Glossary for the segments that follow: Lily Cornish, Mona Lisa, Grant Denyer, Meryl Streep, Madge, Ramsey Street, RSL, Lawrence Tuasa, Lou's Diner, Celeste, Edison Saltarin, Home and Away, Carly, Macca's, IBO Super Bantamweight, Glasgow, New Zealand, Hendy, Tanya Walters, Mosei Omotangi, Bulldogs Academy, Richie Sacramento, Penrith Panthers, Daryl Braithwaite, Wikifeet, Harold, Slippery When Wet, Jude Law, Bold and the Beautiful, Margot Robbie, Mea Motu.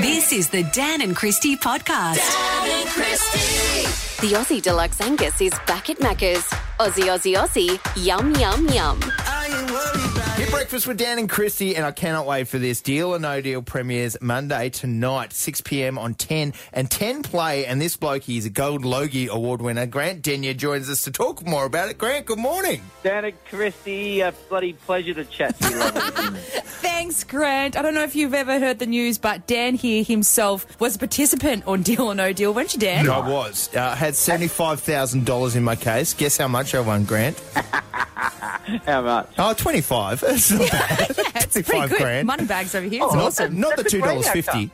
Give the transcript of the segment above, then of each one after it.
This is the Dan and Christy podcast. Dan and Christy. The Aussie Deluxe Angus is back at Macca's. Aussie, Aussie, Aussie. Yum, yum, yum. Breakfast with Dan and Christy, and I cannot wait for this. Deal or No Deal premieres Monday tonight, 6pm on 10 and 10 Play, and this bloke, he's a Gold Logie Award winner. Grant Denyer joins us to talk more about it. Grant, good morning. Dan and Christy, a bloody pleasure to chat to you. Thanks, Grant. I don't know if you've ever heard the news, but Dan here himself was a participant on Deal or No Deal, weren't you, Dan? No, I was. I had $75,000 in my case. Guess how much I won, Grant? How much? Oh, 25. It's not bad. Yeah, it's pretty good. Grand. Money bags over here. It's awesome. Not the $2.50.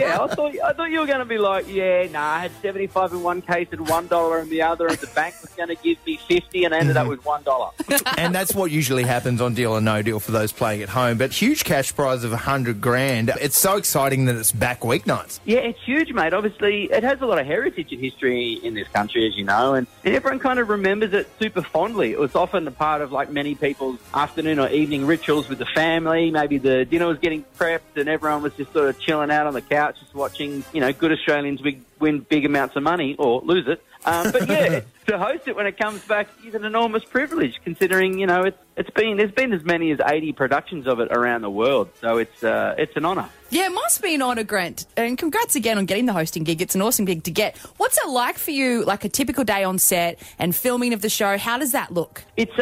Yeah, I thought you were going to be like, I had 75 in one case and $1 in the other, and the bank was going to give me 50, and I ended up with $1. And that's what usually happens on Deal or No Deal for those playing at home. But huge cash prize of $100,000. It's so exciting that it's back weeknights. Yeah, it's huge, mate. Obviously, it has a lot of heritage and history in this country, as you know, and everyone kind of remembers it super fondly. It was often a part of like many people's afternoon or evening rituals with the family. Maybe the dinner was getting prepped and everyone was just sort of chilling out on the couch, just watching, good Australians win big amounts of money or lose it. But yeah, to host it when it comes back is an enormous privilege, considering there's been as many as 80 productions of it around the world, so it's an honour. Yeah, it must be an honour, Grant. And congrats again on getting the hosting gig. It's an awesome gig to get. What's it like for you, like a typical day on set and filming of the show? How does that look? It's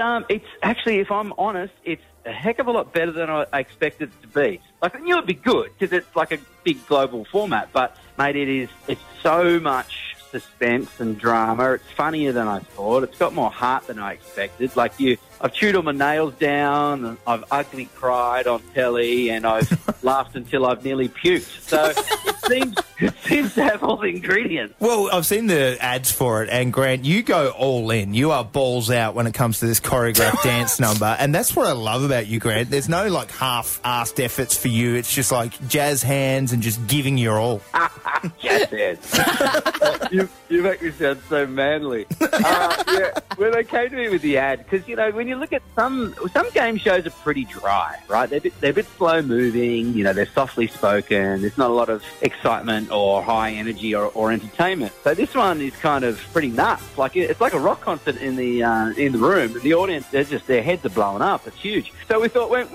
actually, if I'm honest, it's a heck of a lot better than I expected it to be. Like, I knew it'd be good because it's like a big global format, but mate, it's so much suspense and drama. It's funnier than I thought. It's got more heart than I expected. Like I've chewed all my nails down, and I've ugly cried on telly, and I've laughed until I've nearly puked. So it seems to have all the ingredients. Well, I've seen the ads for it, and Grant, you go all in. You are balls out when it comes to this choreographed dance number, and that's what I love about you, Grant. There's no like half-assed efforts for you. It's just like jazz hands and just giving your all. Jazz hands. You make me sound so manly. When they came to me with the ad, because, when you look at some game shows are pretty dry, right? They're a bit slow-moving, they're softly spoken. There's not a lot of excitement or high energy or entertainment. So this one is kind of pretty nuts. Like, it's like a rock concert in the room. The audience, their heads are blowing up. It's huge. So we thought, if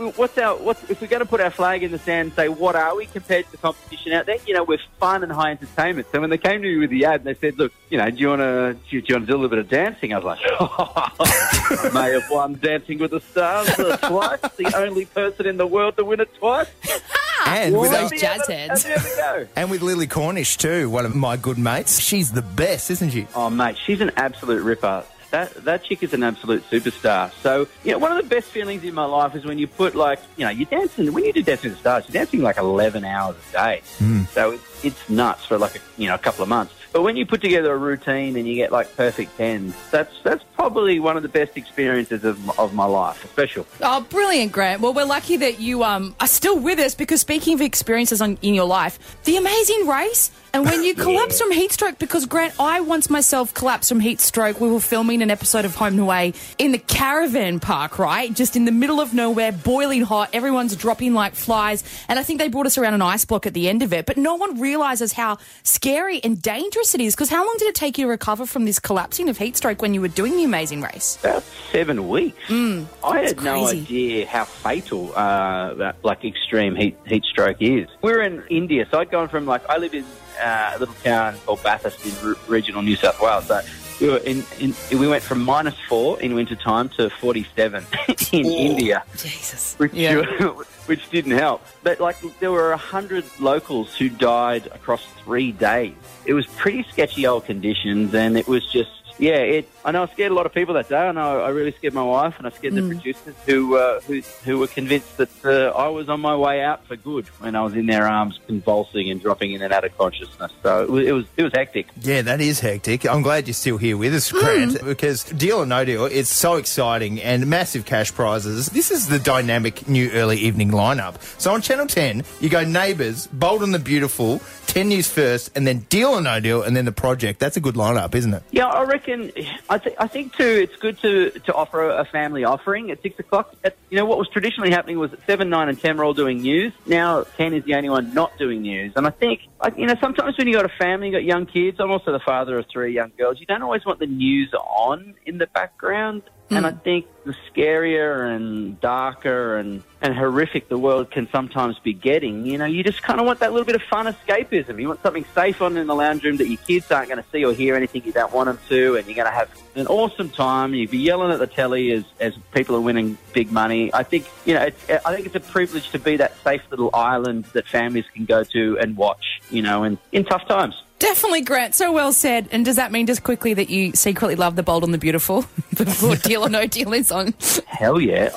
we're going to put our flag in the sand and say, what are we compared to the competition out there? We're fun and high entertainment. So when they came to me with the ad, they said, look, do you want to do a little bit of dancing? I was like, I may have won Dancing with the Stars twice, the only person in the world to win it twice. And with those jazz heads. And with Lily Cornish too, one of my good mates. She's the best, isn't she? Oh, mate, she's an absolute ripper. That chick is an absolute superstar. So, one of the best feelings in my life is when you put, you're dancing. When you do Dancing with the Stars, you're dancing like 11 hours a day. Mm. So it's nuts for a couple of months. But when you put together a routine and you get perfect tens, that's probably one of the best experiences of my life. It's special. Oh, brilliant, Grant. Well, we're lucky that you are still with us, because speaking of experiences in your life, The Amazing Race, and when you collapse from heat stroke, because, Grant, I once myself collapsed from heat stroke. We were filming an episode of Home and Away in the caravan park, right? Just in the middle of nowhere, boiling hot. Everyone's dropping like flies. And I think they brought us around an ice block at the end of it. But no one realises how scary and dangerous it is, because how long did it take you to recover from this collapsing of heat stroke when you were doing The Amazing Race? About 7 weeks. I had no idea how fatal extreme heat stroke is. We were in India, so I'd gone from I live in a little town called Bathurst in regional New South Wales. So we were we went from -4 in winter time to 47 in India. Jesus. Which didn't help. But there were 100 locals who died across 3 days. It was pretty sketchy old conditions, and it was just. I know I scared a lot of people that day. I know I really scared my wife, and I scared the producers who were convinced that I was on my way out for good when I was in their arms convulsing and dropping in and out of consciousness. So it was hectic. Yeah, that is hectic. I'm glad you're still here with us, Grant, because Deal or No Deal, it's so exciting and massive cash prizes. This is the dynamic new early evening lineup. So on Channel 10, you go Neighbours, Bold and the Beautiful, 10 News first, and then Deal or No Deal, and then The Project. That's a good lineup, isn't it? Yeah, I reckon I think too, it's good to offer a family offering at 6 o'clock. What was traditionally happening was at 7, 9, and 10 were all doing news. Now 10 is the only one not doing news. And I think, sometimes when you got a family, you got young kids. I'm also the father of 3 young girls. You don't always want the news on in the background. Mm. And I think the scarier and darker and horrific the world can sometimes be getting, you just kind of want that little bit of fun escapism. You want something safe on in the lounge room that your kids aren't going to see or hear anything you don't want them to, and you're going to have an awesome time. You'll be yelling at the telly as people are winning big money. I think, it's a privilege to be that safe little island that families can go to and watch, in tough times. Definitely, Grant. So well said. And does that mean just quickly that you secretly love The Bold and the Beautiful before Deal or No Deal is on? Hell yeah.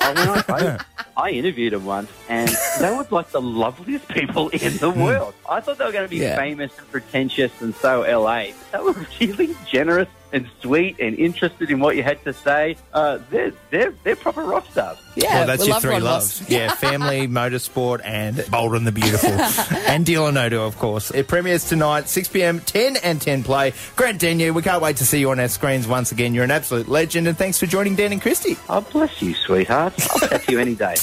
I interviewed them once and they were like the loveliest people in the world. I thought they were going to be famous and pretentious and so LA. They were really generous and sweet and interested in what you had to say. They're proper rock stars. Yeah, well, that's your three loves. Yeah, family, motorsport, and Bold and the Beautiful. And Deal or No Deal, of course. It premieres tonight, 6 p.m, 10 and 10 play. Grant Denyer, we can't wait to see you on our screens once again. You're an absolute legend, and thanks for joining Dan and Christy. Oh, bless you, sweetheart. I'll catch you any day.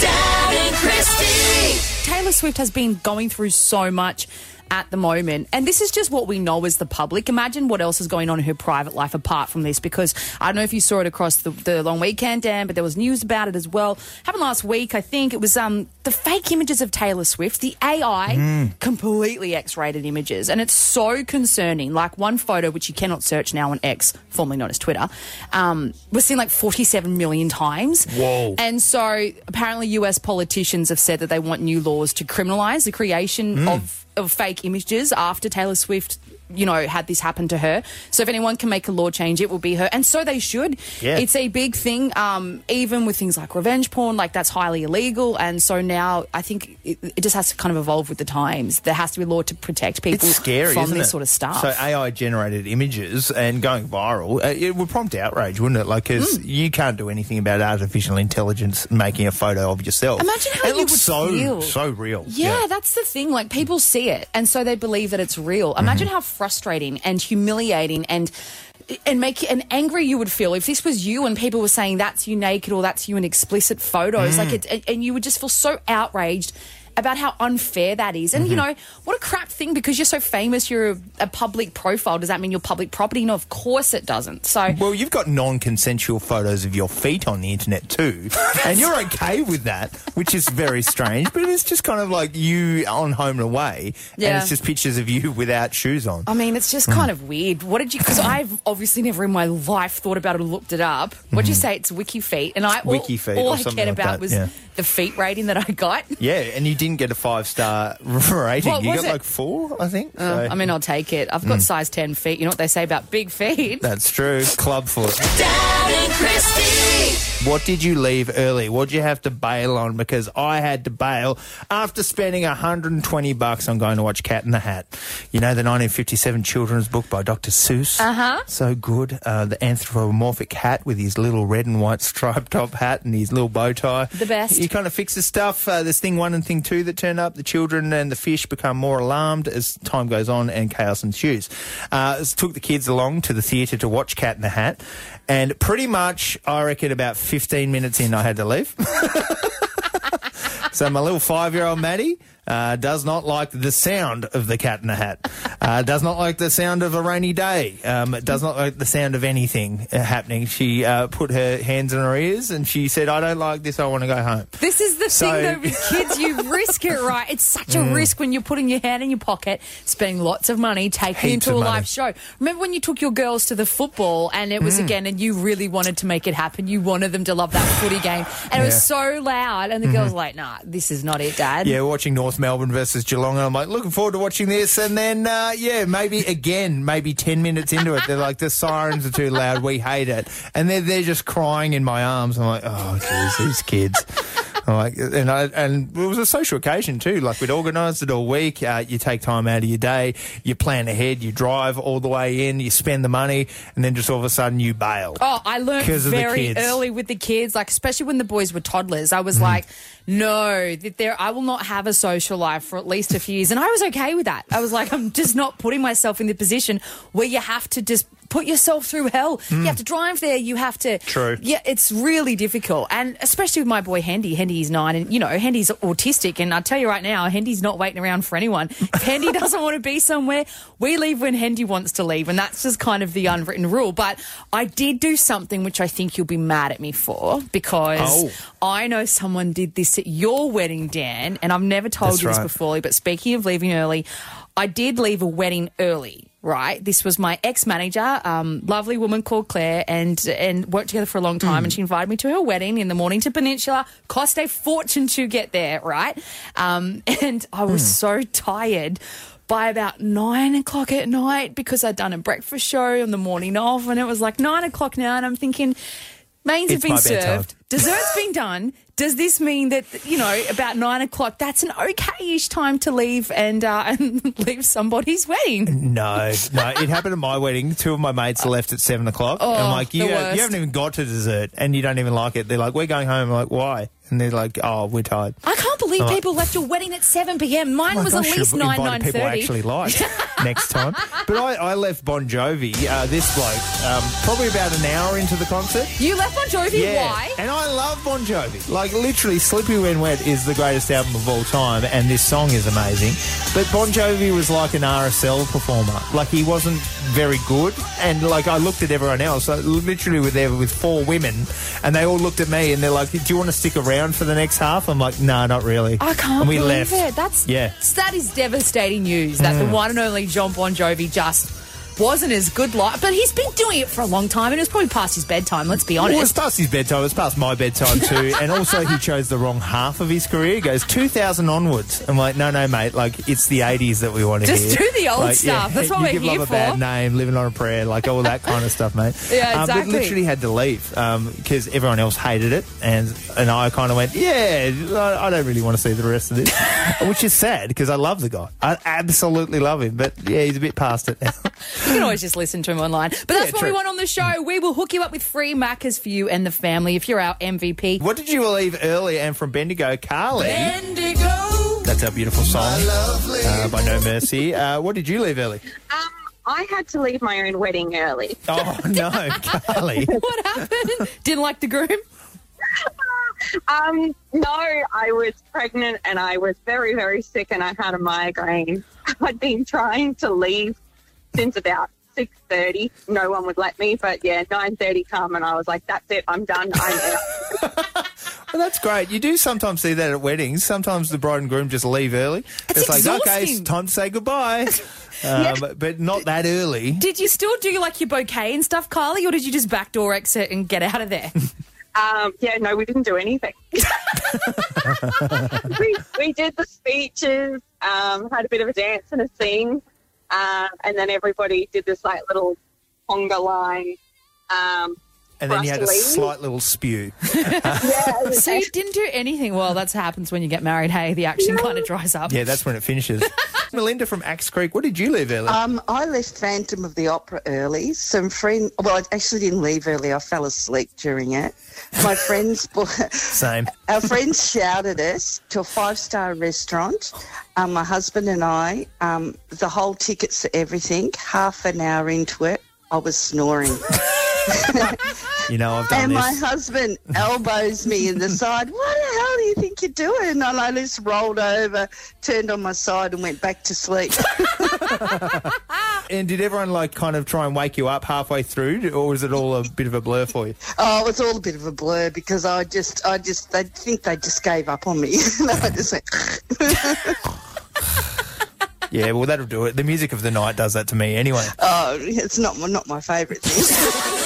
Dan and Christy. Taylor Swift has been going through so much at the moment, and this is just what we know as the public. Imagine what else is going on in her private life apart from this, because I don't know if you saw it across the long weekend, Dan, but there was news about it as well. Happened last week, I think. It was the fake images of Taylor Swift, the AI, completely X-rated images, and it's so concerning. Like one photo, which you cannot search now on X, formerly known as Twitter, was seen like 47 million times. Whoa. And so apparently US politicians have said that they want new laws to criminalise the creation of fake images after Taylor Swift, had this happen to her. So if anyone can make a law change, it will be her. And so they should. Yeah. It's a big thing, even with things like revenge porn, like that's highly illegal. And so now I think it just has to kind of evolve with the times. There has to be law to protect people from this sort of stuff. So AI-generated images and going viral, it would prompt outrage, wouldn't it? Like, because you can't do anything about artificial intelligence making a photo of yourself. Imagine how it looks feel. So real. Yeah, that's the thing. Like, people see it, and so they believe that it's real. Imagine how frustrating and humiliating and angry you would feel if this was you and people were saying that's you naked or that's you in explicit photos. And you would just feel so outraged about how unfair that is. And, what a crap thing, because you're so famous, you're a public profile. Does that mean you're public property? No, of course it doesn't. So, well, you've got non-consensual photos of your feet on the internet too, and you're okay with that, which is very strange, but it's just kind of like you on Home and Away, and it's just pictures of you without shoes on. I mean, it's just kind of weird. What did you... Because I've obviously never in my life thought about it or looked it up. What'd you say? It's Wikifeet. And all I cared about was the feet rating that I got. Yeah, and you didn't get a 5-star rating. You got like 4, I think. I mean, I'll take it. I've got size 10 feet. You know what they say about big feet? That's true. Club foot. Dad and Christy. What did you leave early? What did you have to bail on? Because I had to bail after spending $120 on going to watch Cat in the Hat. The 1957 children's book by Dr. Seuss. Uh-huh. So good. The anthropomorphic hat with his little red and white striped top hat and his little bow tie. The best. He kind of fixes stuff. There's thing 1 and thing 2 that turn up. The children and the fish become more alarmed as time goes on and chaos ensues. Took the kids along to the theatre to watch Cat in the Hat, and pretty much I reckon about 15 minutes in I had to leave. So my little 5-year-old Maddie does not like the sound of the Cat in the Hat, does not like the sound of a rainy day, does not like the sound of anything happening. She put her hands in her ears and she said, I don't like this, I want to go home. This is the thing though with kids, you risk it, right? It's such a risk when you're putting your hand in your pocket, spending lots of money, taking them to a live show. Remember when you took your girls to the football and it was again, and you really wanted to make it happen, you wanted them to love that footy game, and it was so loud, and the girls were like, nah, this is not it, Dad. Yeah, watching North Melbourne versus Geelong, and I'm like, looking forward to watching this, and then maybe 10 minutes into it, they're like, the sirens are too loud, we hate it, and they're just crying in my arms. I'm like, oh geez, these kids. I'm like, and it was a social occasion too, like we'd organised it all week. You take time out of your day, you plan ahead, you drive all the way in, you spend the money, and then just all of a sudden you bail. Oh, I learned very early with the kids, like especially when the boys were toddlers, I was like, no, I will not have a social life for at least a few years. And I was okay with that. I was like, I'm just not putting myself in the position where you have to just put yourself through hell. You have to drive there. You have to... True. Yeah, it's really difficult. And especially with my boy Hendy. Hendy's 9 and, you know, Hendy's autistic. And I'll tell you right now, Hendy's not waiting around for anyone. If Hendy doesn't want to be somewhere, we leave when Hendy wants to leave. And that's just kind of the unwritten rule. But I did do something which I think you'll be mad at me for because I know someone did this at your wedding, Dan, and I've never told you this before, but speaking of leaving early, I did leave a wedding early, right? This was my ex-manager, lovely woman called Claire, and worked together for a long time, and she invited me to her wedding in the morning to Peninsula. Cost a fortune to get there, right? And I was so tired by about 9 o'clock at night because I'd done a breakfast show on the morning off, and it was like 9 o'clock now, and I'm thinking... Mains have been served. Dessert's been done. Does this mean that, you know, about 9 o'clock, that's an okay-ish time to leave and leave somebody's wedding? No. It happened at my wedding. Two of my mates left at 7 o'clock. Oh, and I'm like, you haven't even got to dessert and you don't even like it. They're like, we're going home. I'm like, why? And they're like, oh, we're tired. I can't believe people left your wedding at 7 p.m. Mine was at least 9:30. People I actually liked next time. But I left Bon Jovi, this bloke, probably about an hour into the concert. You left Bon Jovi? Yeah. Why? And I love Bon Jovi. Like, literally, Slippery When Wet is the greatest album of all time, and this song is amazing. But Bon Jovi was like an RSL performer. Like, he wasn't very good. And, like, I looked at everyone else. I literally were there with four women, and they all looked at me, and they're like, do you want to stick around for the next half? I'm like, no, not really. I can't believe left. It. That is devastating news that the one and only John Bon Jovi just wasn't as good. But he's been doing it for a long time, and it was probably past his bedtime, let's be honest. Well, it was past his bedtime. It was past my bedtime too. And also he chose the wrong half of his career. He goes 2000 onwards. I'm like, no, mate. Like, it's the 80s that we want to hear. Just do the old stuff. Yeah, that's what we're here for. You give love a bad name, living on a prayer, like all that kind of stuff, mate. Yeah, exactly. But literally had to leave because everyone else hated it. And I kind of went, I don't really want to see the rest of this, which is sad because I love the guy. I absolutely love him. But, yeah, he's a bit past it now. You can always just listen to him online. But that's what we want on the show. We will hook you up with free Maccas for you and the family if you're our MVP. What did you leave early? And from Bendigo, Carly. Bendigo. That's our beautiful song by No Mercy. What did you leave early? I had to leave my own wedding early. Oh, no, Carly. What happened? Didn't like the groom? No, I was pregnant and I was very, very sick and I had a migraine. I'd been trying to leave since about 6:30, no one would let me. But, 9:30 come and I was like, that's it, I'm done, I'm out. Well, that's great. You do sometimes see that at weddings. Sometimes the bride and groom just leave early. It's like, okay, it's time to say goodbye. But not that early. Did you still do, like, your bouquet and stuff, Carly, or did you just backdoor exit and get out of there? No, we didn't do anything. We did the speeches, had a bit of a dance and a sing. And then everybody did this, like, little conga line. And then you had a slight little spew. So you didn't do anything. Well, that happens when you get married. Hey, the action kind of dries up. Yeah, that's when it finishes. Melinda from Axe Creek, what did you leave early? I left Phantom of the Opera early. I actually didn't leave early. I fell asleep during it. My friends... Same. Our friends shouted us to a five-star restaurant. My husband and I, the whole tickets for everything, half an hour into it, I was snoring. I've done this. And my husband elbows me in the side. What the hell do you think you're doing? And I just rolled over, turned on my side and went back to sleep. And did everyone, like, kind of try and wake you up halfway through, or was it all a bit of a blur for you? Oh, it was all a bit of a blur because I think they just gave up on me. And I just went... Yeah, well, that'll do it. The music of the night does that to me anyway. Oh, it's not my favourite thing.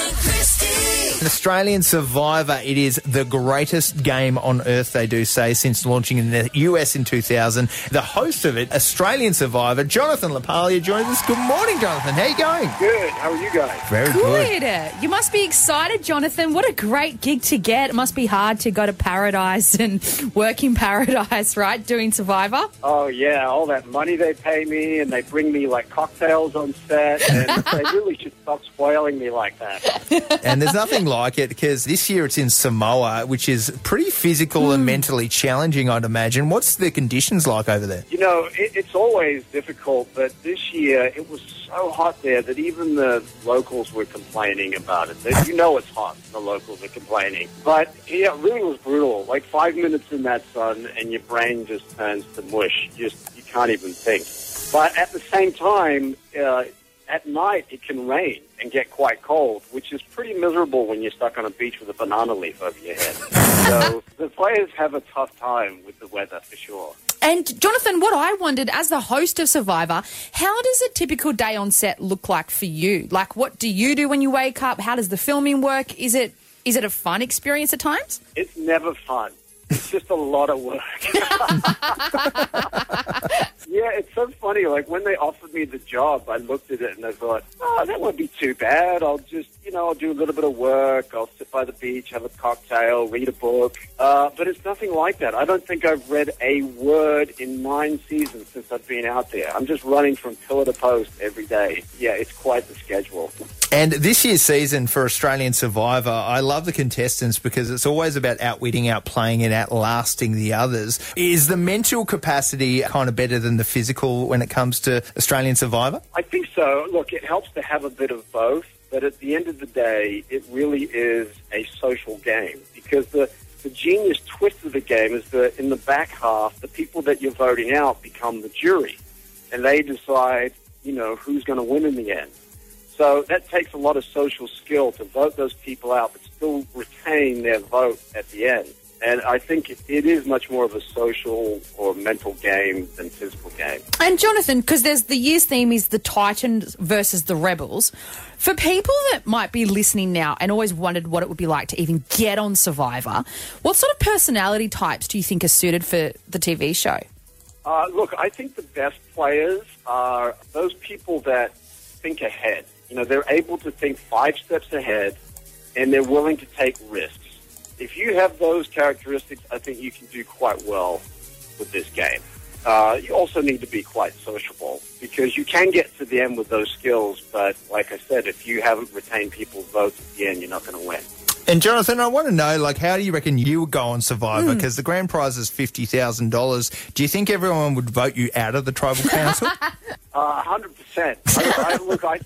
An Australian Survivor, it is the greatest game on earth, they do say, since launching in the US in 2000. The host of it, Australian Survivor, Jonathan LaPaglia, joins us. Good morning, Jonathan. How are you going? Good. How are you guys? Very good. You must be excited, Jonathan. What a great gig to get. It must be hard to go to paradise and work in paradise, right, doing Survivor? Oh, yeah, all that money they pay me and they bring me like cocktails on set and they really should stop spoiling me like that. And there's nothing nothing like it because this year it's in Samoa, which is pretty physical and mentally challenging, I'd imagine. What's the conditions like over there? You know, it's always difficult, but this year it was so hot there that even the locals were complaining about it. You know it's hot, the locals are complaining. But yeah, it really was brutal. Like 5 minutes in that sun and your brain just turns to mush. You can't even think. But at the same time, at night it can rain and get quite cold, which is pretty miserable when you're stuck on a beach with a banana leaf over your head. So the players have a tough time with the weather for sure. And, Jonathan, what I wondered, as the host of Survivor, how does a typical day on set look like for you? Like, what do you do when you wake up? How does the filming work? Is it a fun experience at times? It's never fun. It's just a lot of work. Yeah, it's so funny. Like, when they offered me the job, I looked at it and I thought, oh, that won't be too bad. I'll just, I'll do a little bit of work. I'll sit by the beach, have a cocktail, read a book. But it's nothing like that. I don't think I've read a word in 9 seasons since I've been out there. I'm just running from pillar to post every day. Yeah, it's quite the schedule. And this year's season for Australian Survivor, I love the contestants because it's always about outwitting, outplaying, and outlasting the others. Is the mental capacity kind of better than the physical when it comes to Australian Survivor? I think so. Look, it helps to have a bit of both, but at the end of the day, it really is a social game because the genius twist of the game is that in the back half, the people that you're voting out become the jury, and they decide, who's going to win in the end. So that takes a lot of social skill to vote those people out but still retain their vote at the end. And I think it is much more of a social or mental game than physical game. And, Jonathan, because there's the year's theme is the Titans versus the Rebels. For people that might be listening now and always wondered what it would be like to even get on Survivor, what sort of personality types do you think are suited for the TV show? Look, I think the best players are those people that think ahead. They're able to think 5 steps ahead and they're willing to take risks. If you have those characteristics, I think you can do quite well with this game. You also need to be quite sociable because you can get to the end with those skills, but like I said, if you haven't retained people's votes at the end, you're not going to win. And, Jonathan, I want to know, how do you reckon you would go on Survivor? Because the grand prize is $50,000. Do you think everyone would vote you out of the tribal council? 100%. I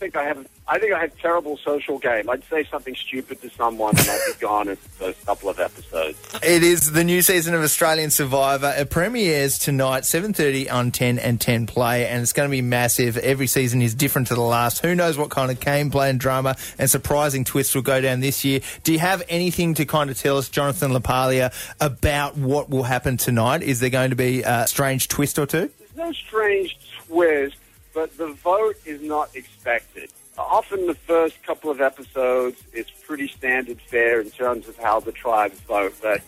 think I have terrible social game. I'd say something stupid to someone and I'd be gone in a couple of episodes. It is the new season of Australian Survivor. It premieres tonight, 7:30 on 10 and 10 Play, and it's going to be massive. Every season is different to the last. Who knows what kind of gameplay and drama and surprising twists will go down this year. Do you have anything to kind of tell us, Jonathan LaPaglia, about what will happen tonight? Is there going to be a strange twist or two? There's no strange twist, but the vote is not expected. Often the first couple of episodes, it's pretty standard fare in terms of how the tribes vote. But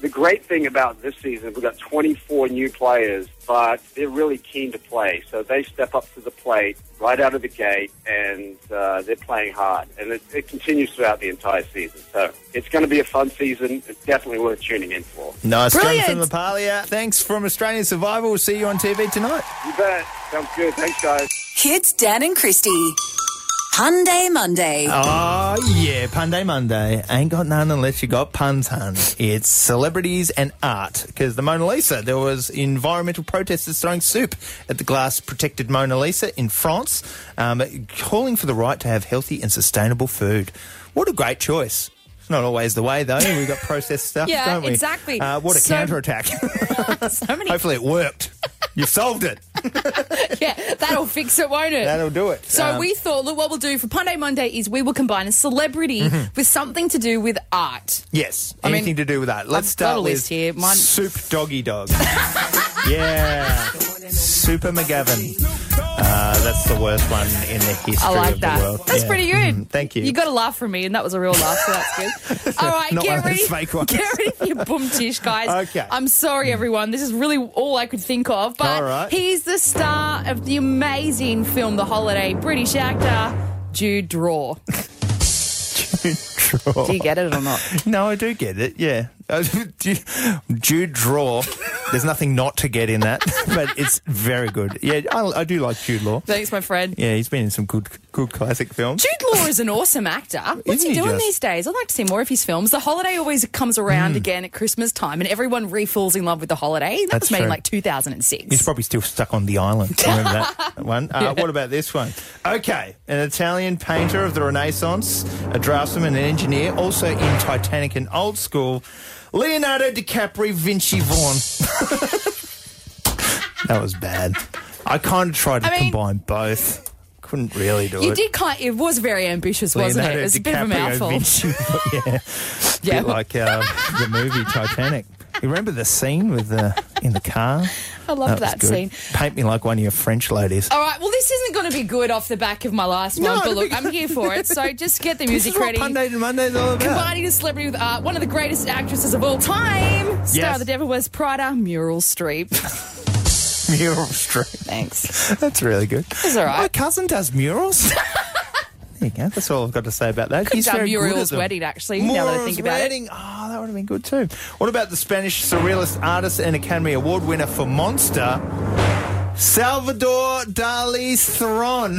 the great thing about this season, we've got 24 new players, but they're really keen to play. So they step up to the plate right out of the gate, and they're playing hard. And it continues throughout the entire season. So it's going to be a fun season. It's definitely worth tuning in for. Nice. Jonathan LaPaglia, thanks from Australian Survivor. We'll see you on TV tonight. You bet. Sounds good. Thanks, guys. Kids, Dan and Christy. Punday Monday. Oh, yeah, Punday Monday. Ain't got none unless you got puns, hun. It's celebrities and art. Because the Mona Lisa, there was environmental protesters throwing soup at the glass-protected Mona Lisa in France, calling for the right to have healthy and sustainable food. What a great choice. It's not always the way, though. We've got processed stuff, don't we? Yeah, exactly. What a counterattack. So many. Hopefully it worked. You've solved it. Yeah, that'll fix it, won't it? That'll do it. So we thought, look, what we'll do for Punday Monday is we will combine a celebrity with something to do with art. Yes, anything to do with art. Let's start with here. Soup Doggy Dog. Yeah. Super McGavin. That's the worst one in the history of the world. That's pretty good. Thank you. You got a laugh from me, and that was a real laugh, so that's good. All right, get ready for your boom tish, guys. Okay. I'm sorry, everyone. This is really all I could think of, but he's the star of the amazing film The Holiday, British actor Jude Law. Jude Law. Do you get it or not? No, I do get it, yeah. Jude Law. There's nothing not to get in that, but it's very good. Yeah, I do like Jude Law. Thanks, my friend. Yeah, he's been in some good classic films. Jude Law is an awesome actor. What's he doing these days? I'd like to see more of his films. The Holiday always comes around again at Christmas time, and everyone falls in love with The Holiday. That was made in like 2006. He's probably still stuck on the island. Remember that one? Yeah. What about this one? Okay, an Italian painter of the Renaissance, a draftsman and an engineer, also in Titanic and Old School, Leonardo DiCaprio Vinci Vaughn. That was bad. I kind of tried to combine both. Couldn't really do it. You did kind of, it was very ambitious, wasn't it? It was a bit of a mouthful. Yeah. Yeah. A bit like the movie Titanic. You remember the scene with in the car? I love that scene. Paint me like one of your French ladies. All right, well, this isn't going to be good off the back of my last one, but look, I'm here for it, so just get the music ready. Monday to Monday's all about. Combining a celebrity with art, one of the greatest actresses of all time, star of The Devil Wears Prada, Meryl Streep. Meryl Streep. Thanks. That's really good. It's all right. My cousin does murals. There you go. That's all I've got to say about that. Could have done Muriel's Wedding, actually, now that I think about it. Oh, that would have been good too. What about the Spanish surrealist artist and Academy Award winner for Monster, Salvador Dali's Theron?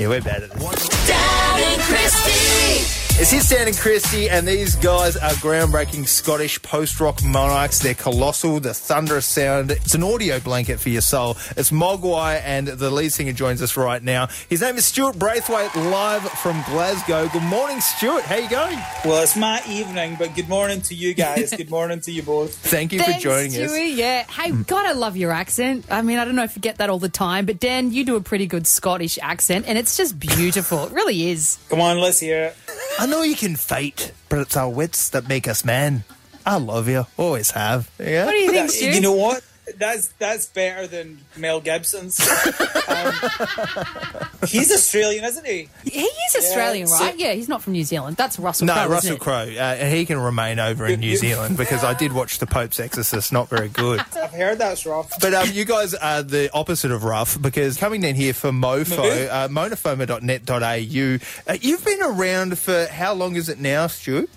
Yeah, we're bad at this. Dad and Christy! It's his Dan and Christie, and these guys are groundbreaking Scottish post-rock monarchs. They're colossal, the thunderous sound. It's an audio blanket for your soul. It's Mogwai, and the lead singer joins us right now. His name is Stuart Braithwaite, live from Glasgow. Good morning, Stuart. How you going? Well, it's my evening, but good morning to you guys. Good morning to you both. Thank you for joining us. Stewie, yeah. Hey, God, I love your accent. I mean, I don't know if you get that all the time, but Dan, you do a pretty good Scottish accent, and it's just beautiful. It really is. Come on, let's hear it. I know you can fight, but it's our wits that make us men. I love you. Always have. Yeah. What do you think, Stu? You know what? That's better than Mel Gibson's. He's Australian, isn't he? He is Australian, right? Yeah, he's not from New Zealand. That's Russell Crowe. No, Russell Crowe. He can remain over in New Zealand because I did watch The Pope's Exorcist. Not very good. I've heard that's rough. But you guys are the opposite of rough because coming in here for MoFo, monofoma.net.au, you've been around for how long is it now, Stu?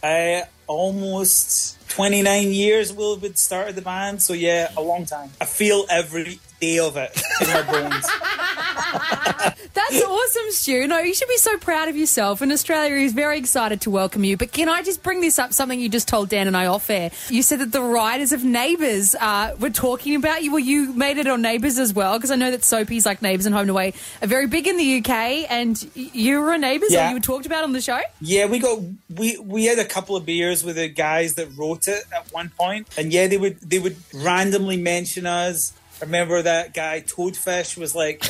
Almost 29 years we'll have started the band, so yeah, a long time. I feel every day of it in my bones. That's awesome, Stu. No, you should be so proud of yourself, and Australia is very excited to welcome you. But can I just bring this up, something you just told Dan and I off air? You said that the writers of Neighbours were talking about you. Well, you made it on Neighbours as well, because I know that soapies like Neighbours and Home and Away are very big in the UK, and you were on Neighbours, or you were talked about on the show? Yeah, we had a couple of beers with the guys that wrote it at one point, and yeah, they would randomly mention us. I remember that guy Toadfish was like,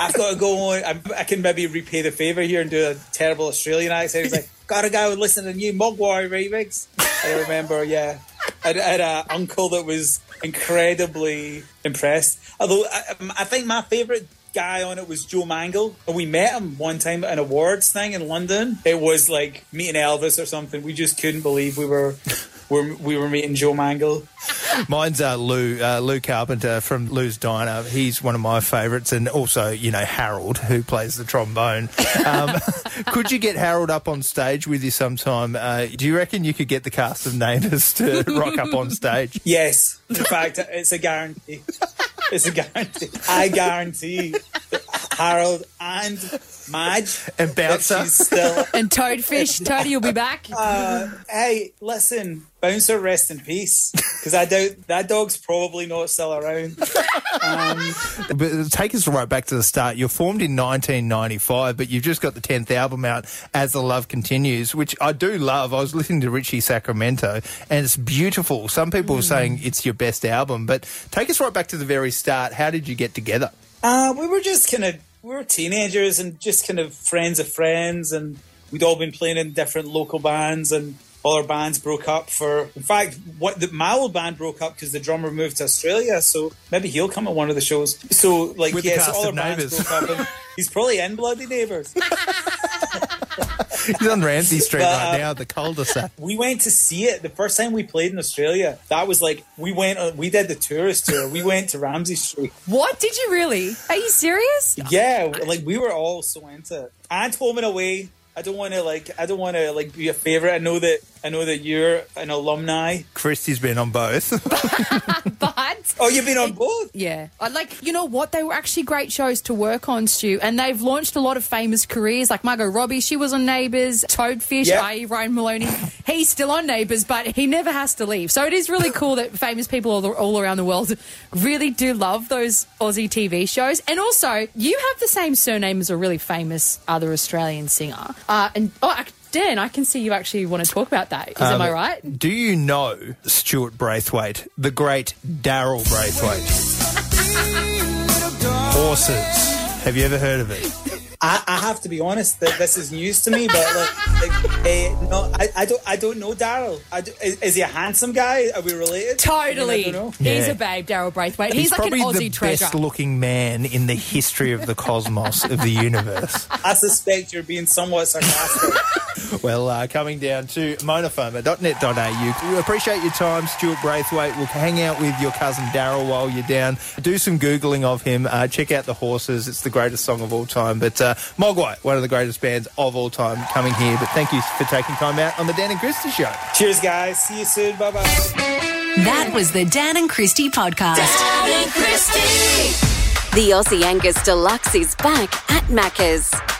I've got to go on. I can maybe repay the favour here and do a terrible Australian accent. He's like, got a guy who listened to new Mogwai remix. I remember, yeah. I had an uncle that was incredibly impressed. Although I think my favourite guy on it was Joe Mangle, and we met him one time at an awards thing in London. It was like meeting Elvis or something. We just couldn't believe we were meeting Joe Mangle. Mine's Lou Carpenter from Lou's Diner. He's one of my favourites, and also, you know, Harold, who plays the trombone. Could you get Harold up on stage with you sometime? Do you reckon you could get the cast of Neighbours to rock up on stage? Yes. In fact, it's a guarantee. It's a guarantee. I guarantee Harold and Madge and Bouncer and Toadfish. Toadie will be back. Hey, listen, Bouncer, rest in peace, because I doubt that dog's probably not still around. But take us right back to the start. You're formed in 1995, but you've just got the 10th album out, As the Love Continues, which I do love. I was listening to Richie Sacramento, and it's beautiful. Some people are saying it's your best album, but take us right back to the very start. How did you get together? We were just kind of we were teenagers and just kind of friends, and we'd all been playing in different local bands, and all our bands broke up for... In fact, my old band broke up because the drummer moved to Australia, so maybe he'll come at one of the shows. So, like, yes, all our bands broke up, and he's probably in bloody Neighbours. He's on Ramsey Street right now, the cul-de-sac. We went to see it the first time we played in Australia. That was like we did the tourist tour. We went to Ramsey Street. What? Did you really? Are you serious? Yeah, like we were all so into it. And Home and Away. I don't want to be a favourite. I know that you're an alumni. Christy's been on both. But you've been on both? Yeah. You know what? They were actually great shows to work on, Stu, and they've launched a lot of famous careers, like Margot Robbie. She was on Neighbours. Toadfish, yep. I.e. Ryan Maloney. He's still on Neighbours, but he never has to leave. So it is really cool that famous people all around the world really do love those Aussie TV shows. And also, you have the same surname as a really famous other Australian singer. Dan, I can see you actually want to talk about that. Am I right? Do you know Stuart Braithwaite, the great Daryl Braithwaite? Horses. Have you ever heard of it? I have to be honest that this is news to me, but I don't know Daryl. Is he a handsome guy? Are we related? Totally. I don't know. He's a babe, Daryl Braithwaite. He's like an Aussie treasure. He's probably the best-looking man in the history of the cosmos, of the universe. I suspect you're being somewhat sarcastic. Well, coming down to monafarmer.net.au. We appreciate your time, Stuart Braithwaite. We'll hang out with your cousin Daryl while you're down. Do some Googling of him. Check out The Horses. It's the greatest song of all time, but... Mogwai, one of the greatest bands of all time, coming here. But thank you for taking time out on the Dan and Christy Show. Cheers, guys. See you soon. Bye-bye. That was the Dan and Christy podcast. Dan and Christy. The Aussie Angus Deluxe is back at Macca's.